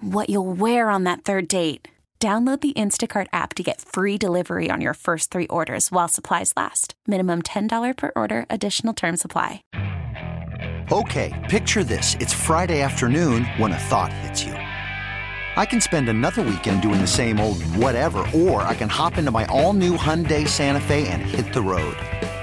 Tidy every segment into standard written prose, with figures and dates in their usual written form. what you'll wear on that third date. Download the Instacart app to get free delivery on your first 3 orders while supplies last. Minimum $10 per order. Additional terms apply. Okay, picture this. It's Friday afternoon when a thought hits you. I can spend another weekend doing the same old whatever, or I can hop into my all-new Hyundai Santa Fe and hit the road.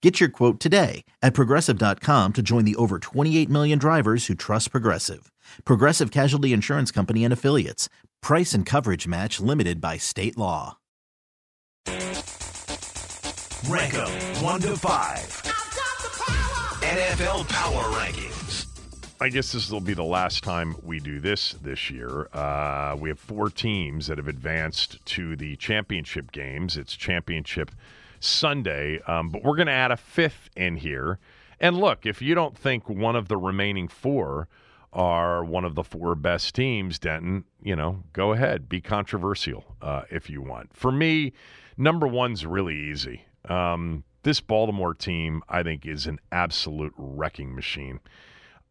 Get your quote today at Progressive.com to join the over 28 million drivers who trust Progressive. Progressive Casualty Insurance Company and Affiliates. Price and coverage match limited by state law. Rank 'em 1 to 5. NFL Power Rankings. I guess this will be the last time we do this year. We have 4 teams that have advanced to the championship games. It's championship Sunday, but we're going to add a 5th in here. And look, if you don't think one of the remaining 4 are one of the 4 best teams, Denton, go ahead. Be controversial if you want. For me, number 1's really easy. This Baltimore team, I think, is an absolute wrecking machine.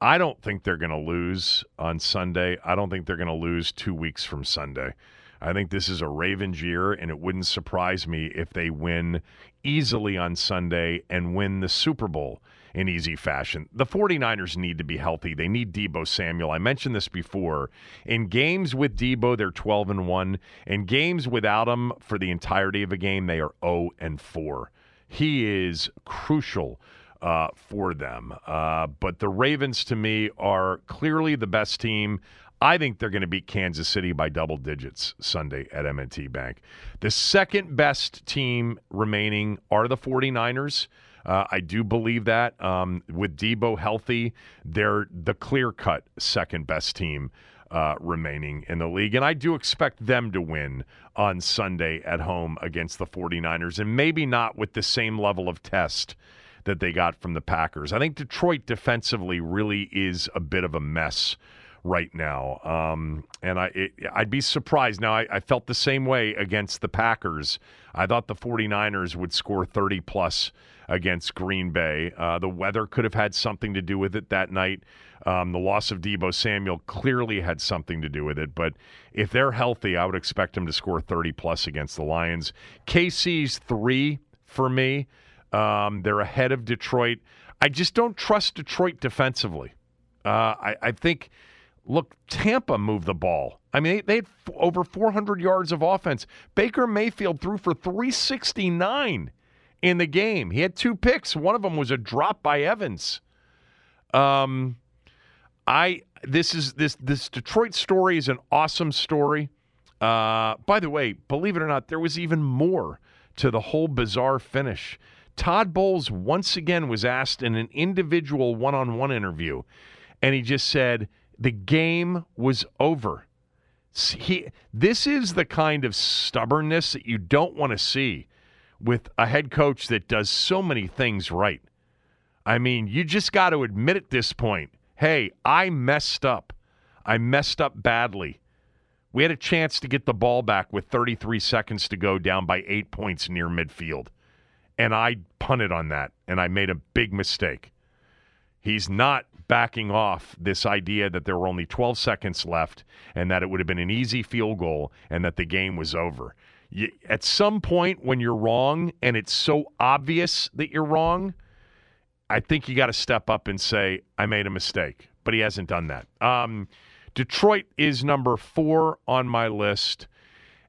I don't think they're going to lose on Sunday. I don't think they're going to lose 2 weeks from Sunday. I think this is a Ravens year, and it wouldn't surprise me if they win easily on Sunday and win the Super Bowl in easy fashion. The 49ers need to be healthy. They need Deebo Samuel. I mentioned this before. In games with Deebo, they're 12-1. In games without him for the entirety of a game, they are 0-4. He is crucial for them. But the Ravens, to me, are clearly the best team. I think they're going to beat Kansas City by double digits Sunday at M&T Bank. The second best team remaining are the 49ers. I do believe that. With Deebo healthy, they're the clear-cut second best team remaining in the league. And I do expect them to win on Sunday at home against the 49ers, and maybe not with the same level of test that they got from the Packers. I think Detroit defensively really is a bit of a mess right now. And I'd be surprised. Now, I felt the same way against the Packers. I thought the 49ers would score 30-plus against Green Bay. The weather could have had something to do with it that night. The loss of Deebo Samuel clearly had something to do with it. But if they're healthy, I would expect them to score 30-plus against the Lions. KC's 3 for me. They're ahead of Detroit. I just don't trust Detroit defensively. I think, look, Tampa moved the ball. I mean, they had over 400 yards of offense. Baker Mayfield threw for 369 in the game. He had 2 picks. One of them was a drop by Evans. This Detroit story is an awesome story. By the way, believe it or not, there was even more to the whole bizarre finish. Todd Bowles once again was asked in an individual one-on-one interview, and he just said, the game was over. This is the kind of stubbornness that you don't want to see with a head coach that does so many things right. I mean, you just got to admit at this point, hey, I messed up. I messed up badly. We had a chance to get the ball back with 33 seconds to go, down by 8 points near midfield. And I punted on that, and I made a big mistake. He's not backing off this idea that there were only 12 seconds left and that it would have been an easy field goal and that the game was over. At some point when you're wrong and it's so obvious that you're wrong, I think you got to step up and say, I made a mistake. But he hasn't done that. Detroit is number 4 on my list.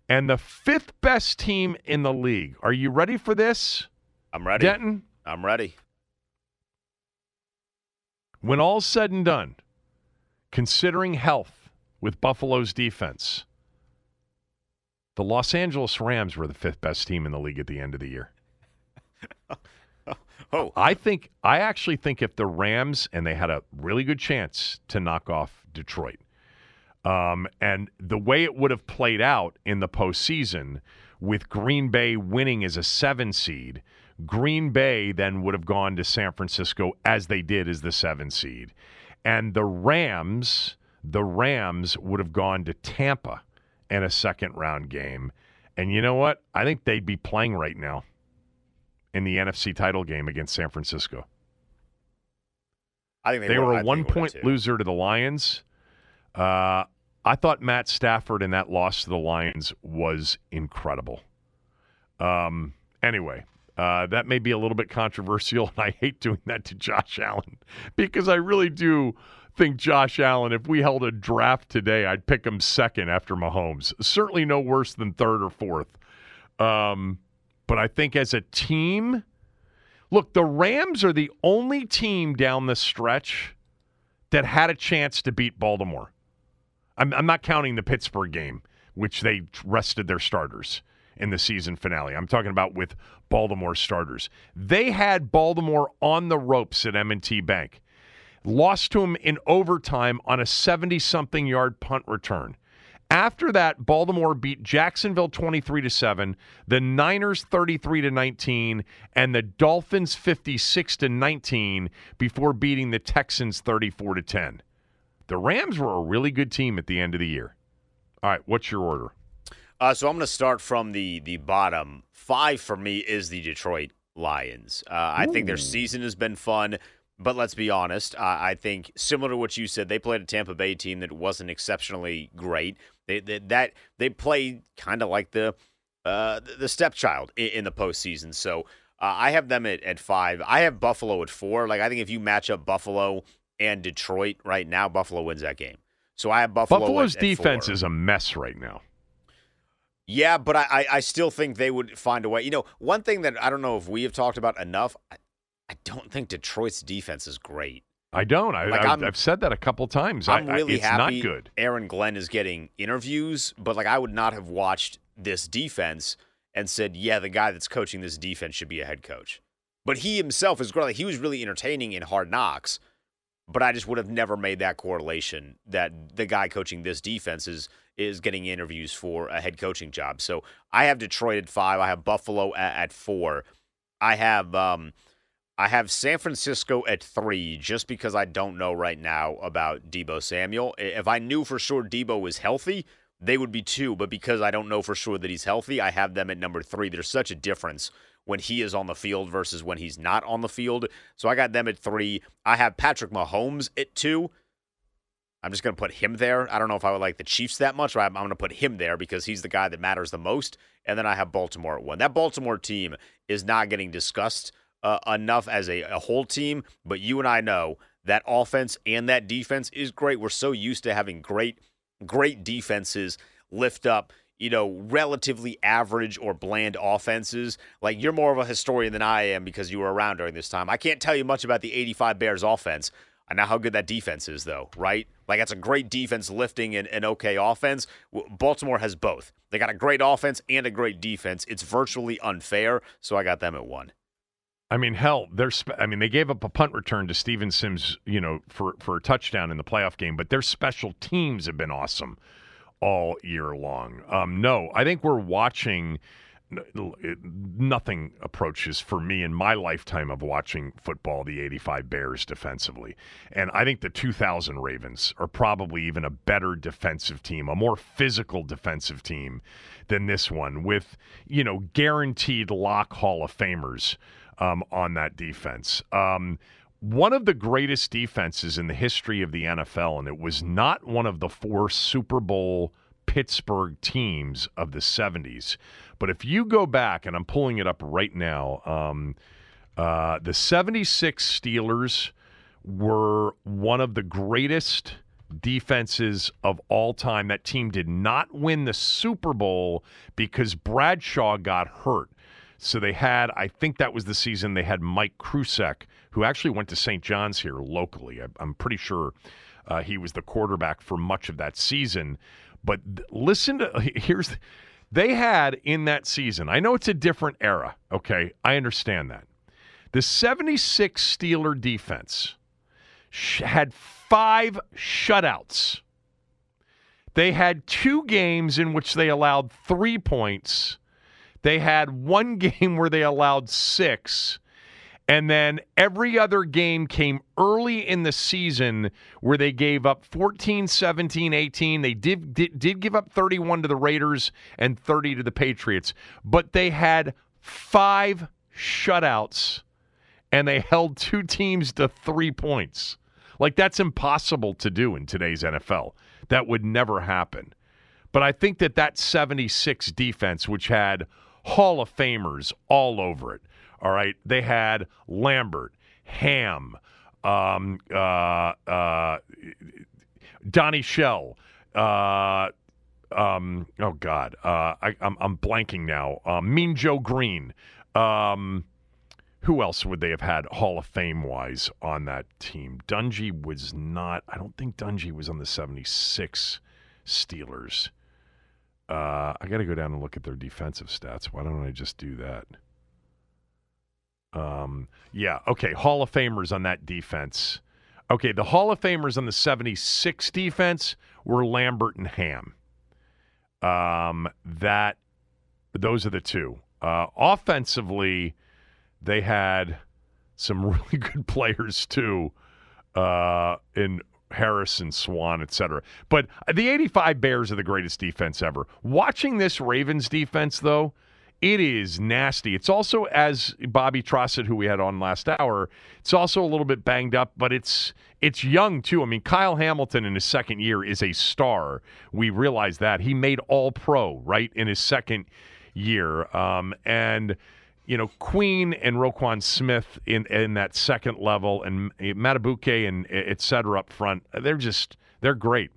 And the 5th best team in the league. Are you ready for this? I'm ready. Denton? I'm ready. When all's said and done, considering health with Buffalo's defense, the Los Angeles Rams were the 5th best team in the league at the end of the year. Oh. I actually think if the Rams, and they had a really good chance to knock off Detroit, and the way it would have played out in the postseason with Green Bay winning as a 7 seed, Green Bay then would have gone to San Francisco as they did as the 7 seed. And the Rams would have gone to Tampa in a second round game. And you know what? I think they'd be playing right now in the NFC title game against San Francisco. I think they were a 1-point loser to the Lions. I thought Matt Stafford in that loss to the Lions was incredible. Anyway, that may be a little bit controversial, and I hate doing that to Josh Allen because I really do think Josh Allen, if we held a draft today, I'd pick him 2nd after Mahomes. Certainly no worse than 3rd or 4th. But I think as a team, look, the Rams are the only team down the stretch that had a chance to beat Baltimore. I'm not counting the Pittsburgh game, which they rested their starters in the season finale. I'm talking about with Baltimore starters. They had Baltimore on the ropes at M&T Bank. Lost to him in overtime on a 70-something yard punt return. After that, Baltimore beat Jacksonville 23-7, the Niners 33-19, and the Dolphins 56-19 before beating the Texans 34-10. The Rams were a really good team at the end of the year. All right, what's your order? So I'm going to start from the bottom. 5 for me is the Detroit Lions. I think their season has been fun. But let's be honest, I think similar to what you said, they played a Tampa Bay team that wasn't exceptionally great. They played kind of like the stepchild in the postseason. So I have them at 5. I have Buffalo at 4. Like, I think if you match up Buffalo and Detroit right now, Buffalo wins that game. So I have Buffalo's at defense 4. Is a mess right now. Yeah, but I still think they would find a way. You know, one thing that I don't know if we have talked about enough, I don't think Detroit's defense is great. I don't. I've said that a couple times. I'm really happy not good. Aaron Glenn is getting interviews, but like I would not have watched this defense and said, yeah, the guy that's coaching this defense should be a head coach. But he himself is great. Like, he was really entertaining in Hard Knocks, but I just would have never made that correlation that the guy coaching this defense is getting interviews for a head coaching job. So I have Detroit at 5. I have Buffalo at 4. I have I have San Francisco at 3 just because I don't know right now about Deebo Samuel. If I knew for sure Deebo was healthy, they would be 2. But because I don't know for sure that he's healthy, I have them at number 3. There's such a difference when he is on the field versus when he's not on the field. So I got them at 3. I have Patrick Mahomes at 2. I'm just going to put him there. I don't know if I would like the Chiefs that much, but I'm going to put him there because he's the guy that matters the most. And then I have Baltimore at 1. That Baltimore team is not getting discussed enough as a whole team, but you and I know that offense and that defense is great. We're so used to having great defenses lift up, you know, relatively average or bland offenses. Like, you're more of a historian than I am because you were around during this time. I can't tell you much about the 85 Bears offense. I know how good that defense is, though, right? Like, that's a great defense lifting an okay offense. Baltimore has both. They got a great offense and a great defense. It's virtually unfair, so I got them at 1. I mean, hell, they gave up a punt return to Steven Sims, you know, for a touchdown in the playoff game, but their special teams have been awesome all year long. No, I think we're watching – nothing approaches for me in my lifetime of watching football the 85 Bears defensively. And I think the 2000 Ravens are probably even a better defensive team, a more physical defensive team than this one with, you know, guaranteed lock Hall of Famers on that defense. One of the greatest defenses in the history of the NFL, and it was not one of the 4 Super Bowl Pittsburgh teams of the 70s. But if you go back, and I'm pulling it up right now, the 76 Steelers were one of the greatest defenses of all time. That team did not win the Super Bowl because Bradshaw got hurt. So they had, I think that was the season they had Mike Krusek, who actually went to St. John's here locally. I'm pretty sure he was the quarterback for much of that season. But they had in that season, I know it's a different era, okay? I understand that. The 76 Steeler defense had 5 shutouts. They had 2 games in which they allowed 3 points. They had 1 game where they allowed 6. And then every other game came early in the season where they gave up 14, 17, 18. They did give up 31 to the Raiders and 30 to the Patriots. But they had 5 shutouts, and they held 2 teams to 3 points. Like, that's impossible to do in today's NFL. That would never happen. But I think that 76 defense, which had Hall of Famers all over it, all right, they had Lambert, Ham, Donnie Schell. I'm blanking now. Mean Joe Green. Who else would they have had Hall of Fame-wise on that team? Dungy was not. I don't think Dungy was on the 76 Steelers. I got to go down and look at their defensive stats. Why don't I just do that? Hall of Famers on that defense. Okay, the Hall of Famers on the 76 defense were Lambert and Ham. Those are the 2. Offensively, they had some really good players too, in Harrison, Swan, etc. But the 85 Bears are the greatest defense ever. Watching this Ravens defense, though, it is nasty. It's also, as Bobby Trossett, who we had on last hour, it's also a little bit banged up, but it's young, too. I mean, Kyle Hamilton in his second year is a star. We realize that. He made All-Pro, right, in his second year. And, you know, Queen and Roquan Smith in that second level, and Matabuke and et cetera up front, they're great.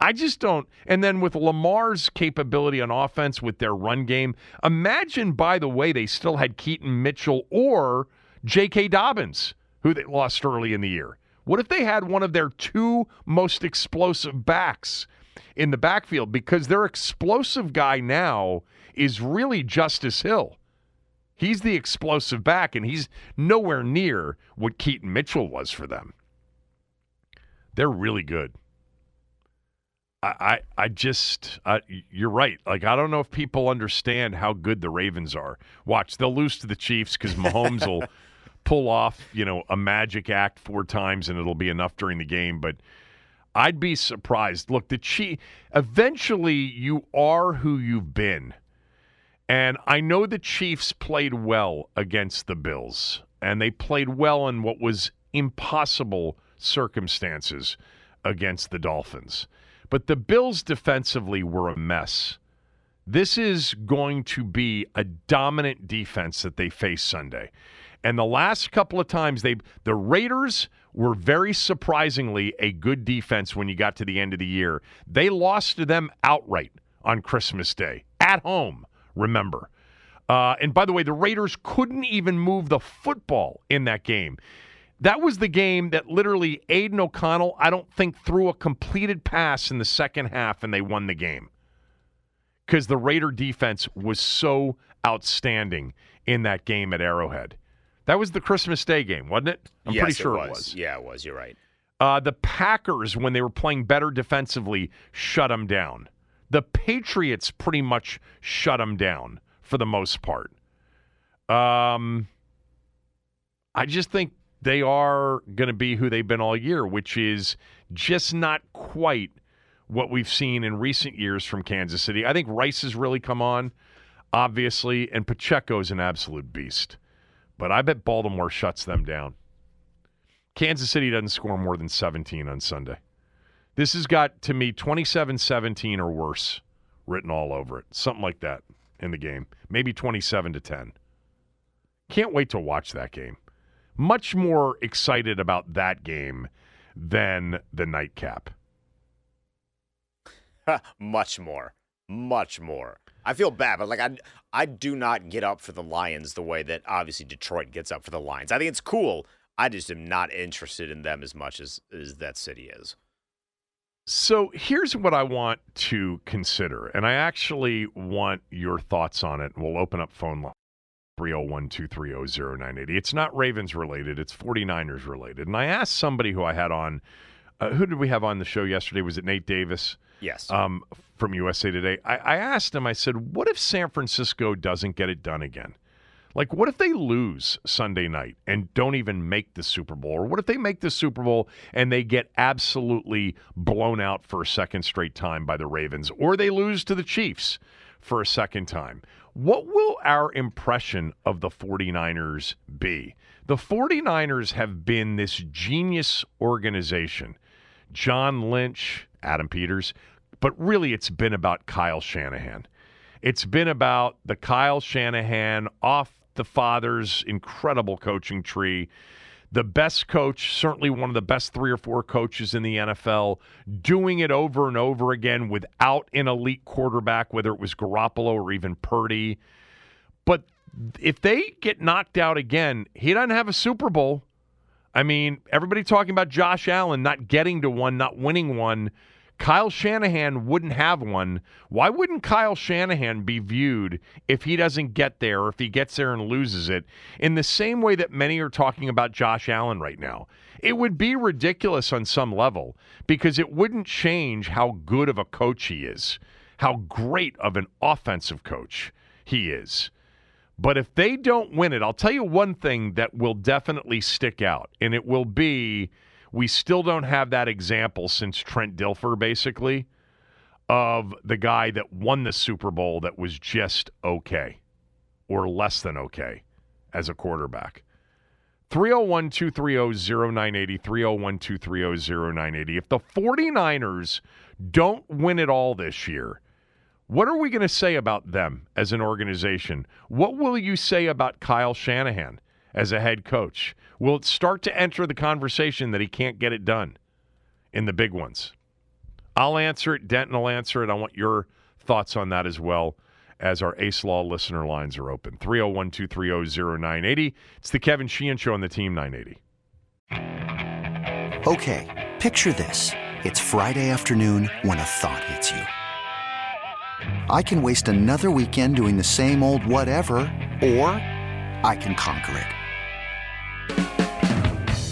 I just don't. And then with Lamar's capability on offense with their run game, imagine, by the way, they still had Keaton Mitchell or J.K. Dobbins, who they lost early in the year. What if they had one of their 2 most explosive backs in the backfield? Because their explosive guy now is really Justice Hill. He's the explosive back, and he's nowhere near what Keaton Mitchell was for them. They're really good. I just you're right. Like, I don't know if people understand how good the Ravens are. Watch, they'll lose to the Chiefs because Mahomes will pull off, you know, a magic act four times and it'll be enough during the game, but I'd be surprised. Look, the Chiefs, eventually you are who you've been. And I know the Chiefs played well against the Bills, and they played well in what was impossible circumstances against the Dolphins. But the Bills defensively were a mess. This is going to be a dominant defense that they face Sunday. And the last couple of times, the Raiders were very surprisingly a good defense when you got to the end of the year. They lost to them outright on Christmas Day at home, remember. And by the way, the Raiders couldn't even move the football in that game. That was the game that literally Aiden O'Connell, I don't think, threw a completed pass in the second half, and they won the game. Because the Raider defense was so outstanding in that game at Arrowhead. That was the Christmas Day game, wasn't it? I'm pretty sure it was. Yeah, it was. You're right. The Packers, when they were playing better defensively, shut them down. The Patriots pretty much shut them down for the most part. I just think they are going to be who they've been all year, which is just not quite what we've seen in recent years from Kansas City. I think Rice has really come on, obviously, and Pacheco's an absolute beast. But I bet Baltimore shuts them down. Kansas City doesn't score more than 17 on Sunday. This has got, to me, 27-17 or worse written all over it. Something like that in the game. Maybe 27-10. Can't wait to watch that game. Much more excited about that game than the nightcap. Much more. I feel bad, but like I do not get up for the Lions the way that obviously Detroit gets up for the Lions. I think it's cool. I just am not interested in them as much as that city is. So here's what I want to consider, and I actually want your thoughts on it. We'll open up phone line 301-230-0980. It's not Ravens related. It's 49ers related. And I asked somebody who I had on, who did we have on the show yesterday? Was it Nate Davis? Yes. From USA Today. I asked him, I said, what if San Francisco doesn't get it done again? Like, what if they lose Sunday night and don't even make the Super Bowl? Or what if they make the Super Bowl and they get absolutely blown out for a second straight time by the Ravens? Or they lose to the Chiefs for a second time? What will our impression of the 49ers be? The 49ers have been this genius organization. John Lynch, Adam Peters, but really it's been about Kyle Shanahan. It's been about the Kyle Shanahan off the father's incredible coaching tree, the best coach, certainly one of the best 3 or 4 coaches in the NFL, doing it over and over again without an elite quarterback, whether it was Garoppolo or even Purdy. But if they get knocked out again, he doesn't have a Super Bowl. I mean, everybody talking about Josh Allen not getting to one, not winning one. Kyle Shanahan wouldn't have one. Why wouldn't Kyle Shanahan be viewed if he doesn't get there or if he gets there and loses it in the same way that many are talking about Josh Allen right now? It would be ridiculous on some level because it wouldn't change how good of a coach he is, how great of an offensive coach he is. But if they don't win it, I'll tell you one thing that will definitely stick out, and it will be we still don't have that example since Trent Dilfer, basically, of the guy that won the Super Bowl that was just okay or less than okay as a quarterback. 301-230-0980, 301-230-0980. If the 49ers don't win it all this year, what are we going to say about them as an organization? What will you say about Kyle Shanahan as a head coach? Will it start to enter the conversation that he can't get it done in the big ones? I'll answer it. Denton will answer it. I want your thoughts on that as well, as our Ace Law listener lines are open. 301-230-0980. It's the Kevin Sheehan Show on the Team 980. Okay, picture this. It's Friday afternoon when a thought hits you. I can waste another weekend doing the same old whatever, or I can conquer it.